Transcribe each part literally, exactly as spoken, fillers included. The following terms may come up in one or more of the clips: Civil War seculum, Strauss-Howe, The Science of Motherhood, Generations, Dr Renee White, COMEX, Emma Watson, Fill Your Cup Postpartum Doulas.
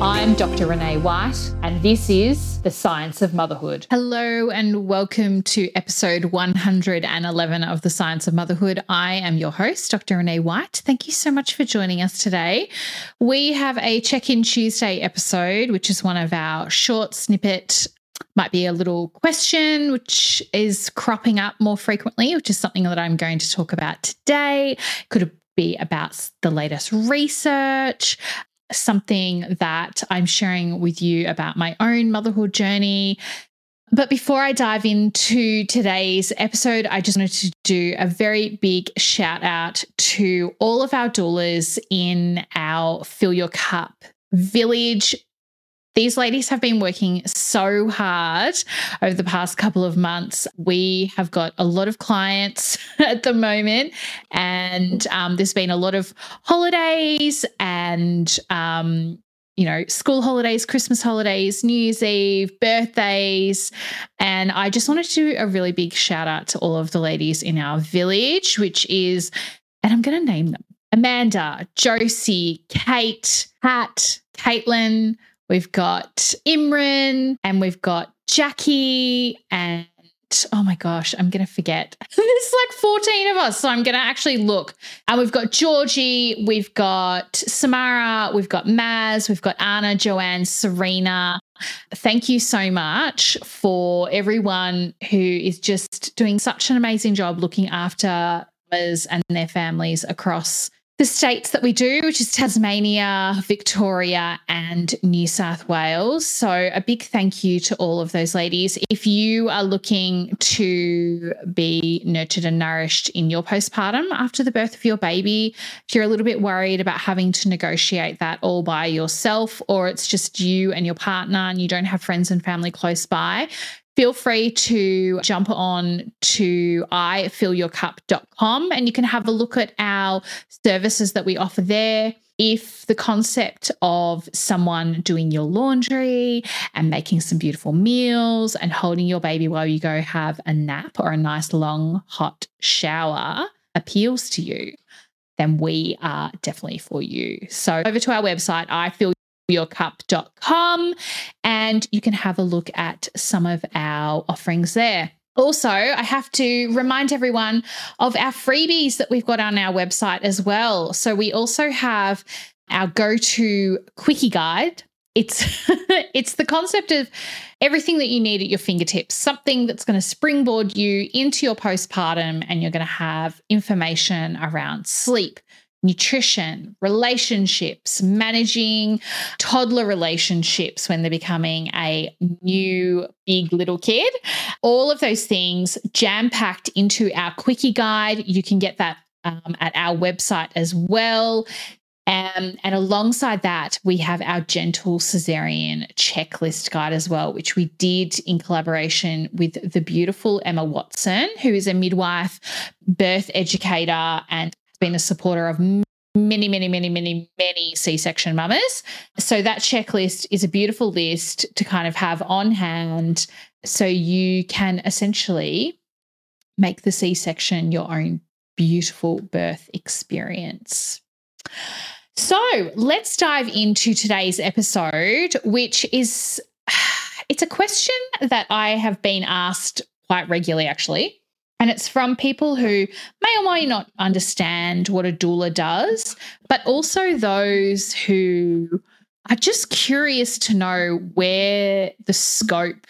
I'm Dr Renee White, and this is The Science of Motherhood. Hello and welcome to episode one hundred eleven of The Science of Motherhood. I am your host, Dr Renee White. Thank you so much for joining us today. We have a Check In Tuesday episode, which is one of our short snippet, might be a little question, which is cropping up more frequently, which is something that I'm going to talk about today. Could be about the latest research, something that I'm sharing with you about my own motherhood journey. But before I dive into today's episode, I just wanted to do a very big shout out to all of our doulas in our Fill Your Cup village. These ladies have been working so hard over the past couple of months. We have got a lot of clients at the moment, and um, there's been a lot of holidays and, um, you know, school holidays, Christmas holidays, New Year's Eve, birthdays. And I just wanted to do a really big shout out to all of the ladies in our village, which is, and I'm going to name them, Amanda, Josie, Kate, Pat, Caitlin. We've got Imran, and we've got Jackie, and oh my gosh, I'm going to forget. There's like fourteen of us, so I'm going to actually look. And we've got Georgie, we've got Samara, we've got Maz, we've got Anna, Joanne, Serena. Thank you so much for everyone who is just doing such an amazing job looking after us and their families across the states that we do, which is Tasmania, Victoria, and New South Wales. So a big thank you to all of those ladies. If you are looking to be nurtured and nourished in your postpartum after the birth of your baby, if you're a little bit worried about having to negotiate that all by yourself, or it's just you and your partner and you don't have friends and family close by, feel free to jump on to i fill your cup dot com and you can have a look at our services that we offer there. If the concept of someone doing your laundry and making some beautiful meals and holding your baby while you go have a nap or a nice long hot shower appeals to you, then we are definitely for you. So over to our website, i fill your cup dot com. your cup dot com, and you can have a look at some of our offerings there. Also, I have to remind everyone of our freebies that we've got on our website as well. So we also have our go-to quickie guide. It's it's the concept of everything that you need at your fingertips, something that's going to springboard you into your postpartum, and you're going to have information around sleep, nutrition, relationships, managing toddler relationships when they're becoming a new big little kid. All of those things jam-packed into our quickie guide. You can get that um, at our website as well. Um, and alongside that, we have our gentle cesarean checklist guide as well, which we did in collaboration with the beautiful Emma Watson, who is a midwife, birth educator, and been a supporter of many, many, many, many, many C-section mamas. So that checklist is a beautiful list to kind of have on hand so you can essentially make the C-section your own beautiful birth experience. So let's dive into today's episode, which is, it's a question that I have been asked quite regularly actually. And it's from people who may or may not understand what a doula does, but also those who are just curious to know where the scope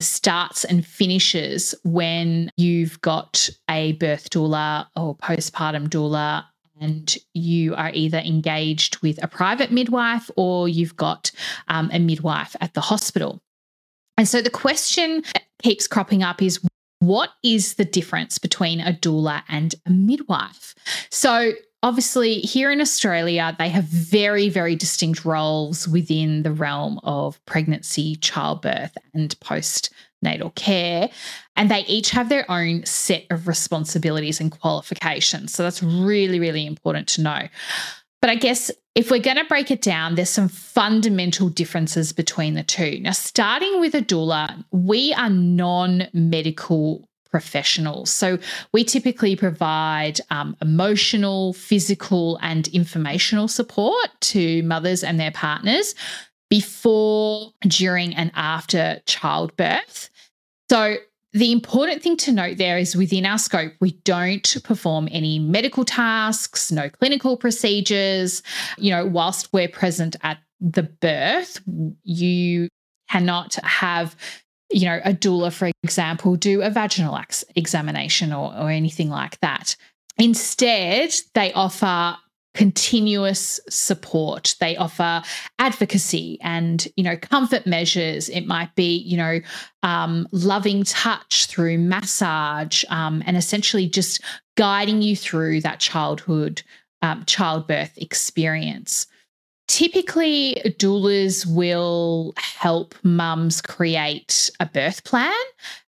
starts and finishes when you've got a birth doula or postpartum doula and you are either engaged with a private midwife or you've got um, a midwife at the hospital. And so the question that keeps cropping up is, what is the difference between a doula and a midwife? So Obviously, here in Australia, they have very, very distinct roles within the realm of pregnancy, childbirth, and postnatal care, and they each have their own set of responsibilities and qualifications. So that's really, really important to know. But I guess if we're going to break it down, there's some fundamental differences between the two. Now, starting with a doula, we are non-medical professionals. So we typically provide um, emotional, physical, and informational support to mothers and their partners before, during, and after childbirth. So the important thing to note there is within our scope, we don't perform any medical tasks, no clinical procedures. You know, whilst we're present at the birth, you cannot have, you know, a doula, for example, do a vaginal examination or, or anything like that. Instead, they offer continuous support. They offer advocacy and, you know, comfort measures. It might be, you know, um, loving touch through massage um, and essentially just guiding you through that childhood, um, childbirth experience. Typically, doulas will help mums create a birth plan,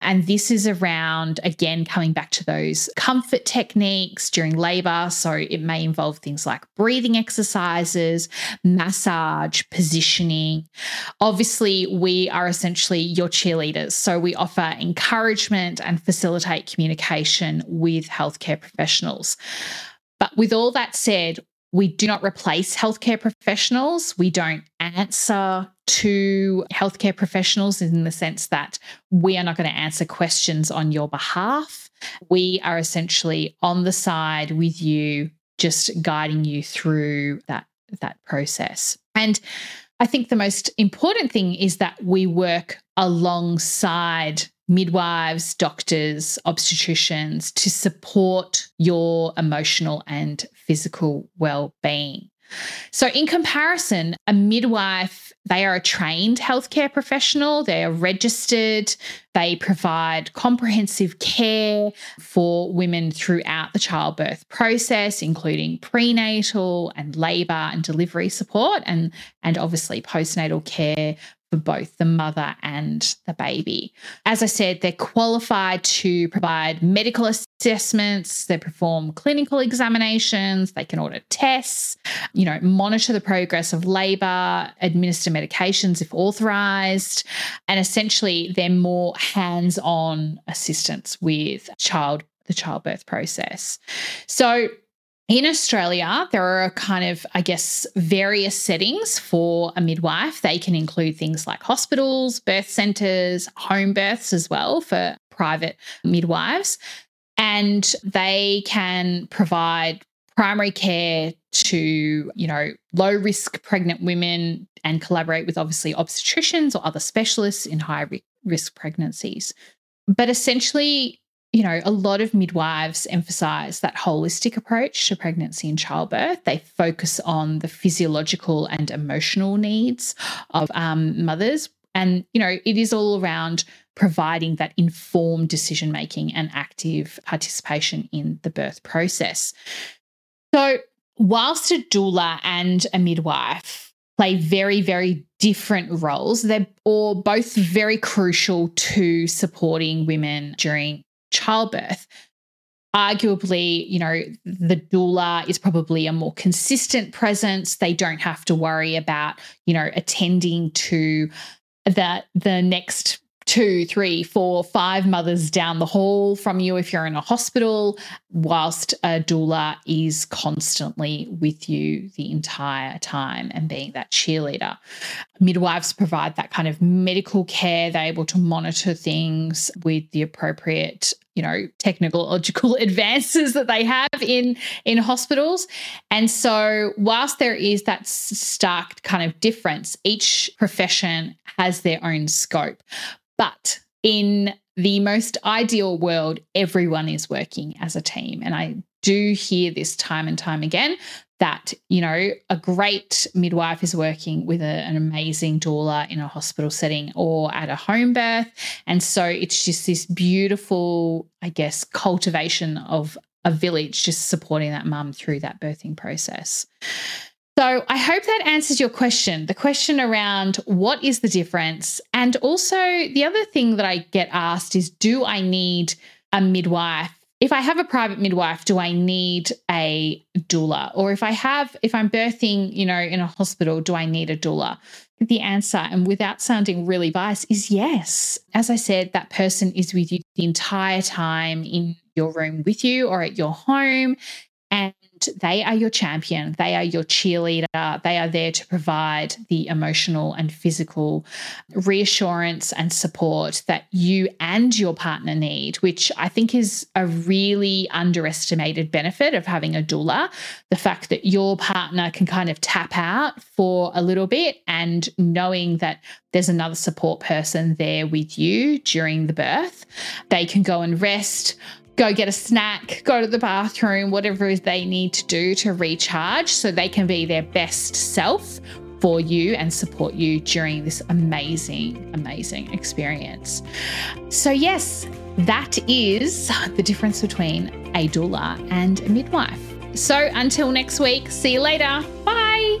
and this is around, again, coming back to those comfort techniques during labour. So it may involve things like breathing exercises, massage, positioning. Obviously, we are essentially your cheerleaders, so we offer encouragement and facilitate communication with healthcare professionals. But with all that said, we do not replace healthcare professionals. We don't answer to healthcare professionals in the sense that we are not going to answer questions on your behalf. We are essentially on the side with you, just guiding you through that, that process. And I think the most important thing is that we work alongside midwives, doctors, obstetricians to support your emotional and physical well-being. So in comparison, a midwife, they are a trained healthcare professional, they are registered, they provide comprehensive care for women throughout the childbirth process, including prenatal and labour and delivery support and, and obviously postnatal care for both the mother and the baby. As I said, they're qualified to provide medical assessments, they perform clinical examinations, they can order tests, you know, monitor the progress of labour, administer medications if authorised, and essentially they're more hands-on assistance with child the childbirth process. So in Australia, there are kind of, I guess, various settings for a midwife. They can include things like hospitals, birth centres, home births as well for private midwives. And they can provide primary care to, you know, low-risk pregnant women and collaborate with obviously obstetricians or other specialists in high-risk pregnancies. But essentially, you know, a lot of midwives emphasise that holistic approach to pregnancy and childbirth. They focus on the physiological and emotional needs of um, mothers. And, you know, it is all around providing that informed decision-making and active participation in the birth process. So whilst a doula and a midwife play very, very different roles, they're all both very crucial to supporting women during childbirth. Arguably, you know, the doula is probably a more consistent presence. They don't have to worry about, you know, attending to the, the next two, three, four, five mothers down the hall from you if you're in a hospital, whilst a doula is constantly with you the entire time and being that cheerleader. Midwives provide that kind of medical care. They're able to monitor things with the appropriate, you know, technological advances that they have in, in hospitals. And so whilst there is that stark kind of difference, each profession has their own scope. But in the most ideal world, everyone is working as a team. And I do hear this time and time again that, you know, a great midwife is working with a, an amazing doula in a hospital setting or at a home birth. And so it's just this beautiful, I guess, cultivation of a village just supporting that mum through that birthing process. So I hope that answers your question, the question around what is the difference. And also the other thing that I get asked is, do I need a midwife? If I have a private midwife, do I need a doula? Or if I have, if I'm birthing, you know, in a hospital, do I need a doula? The answer, and without sounding really biased, is yes. As I said, that person is with you the entire time in your room with you or at your home, and they are your champion. They are your cheerleader. They are there to provide the emotional and physical reassurance and support that you and your partner need, which I think is a really underestimated benefit of having a doula, the fact that your partner can kind of tap out for a little bit and knowing that there's another support person there with you during the birth. They can go and rest, go get a snack, go to the bathroom, whatever they need to do to recharge so they can be their best self for you and support you during this amazing, amazing experience. So yes, that is the difference between a doula and a midwife. So until next week, see you later. Bye.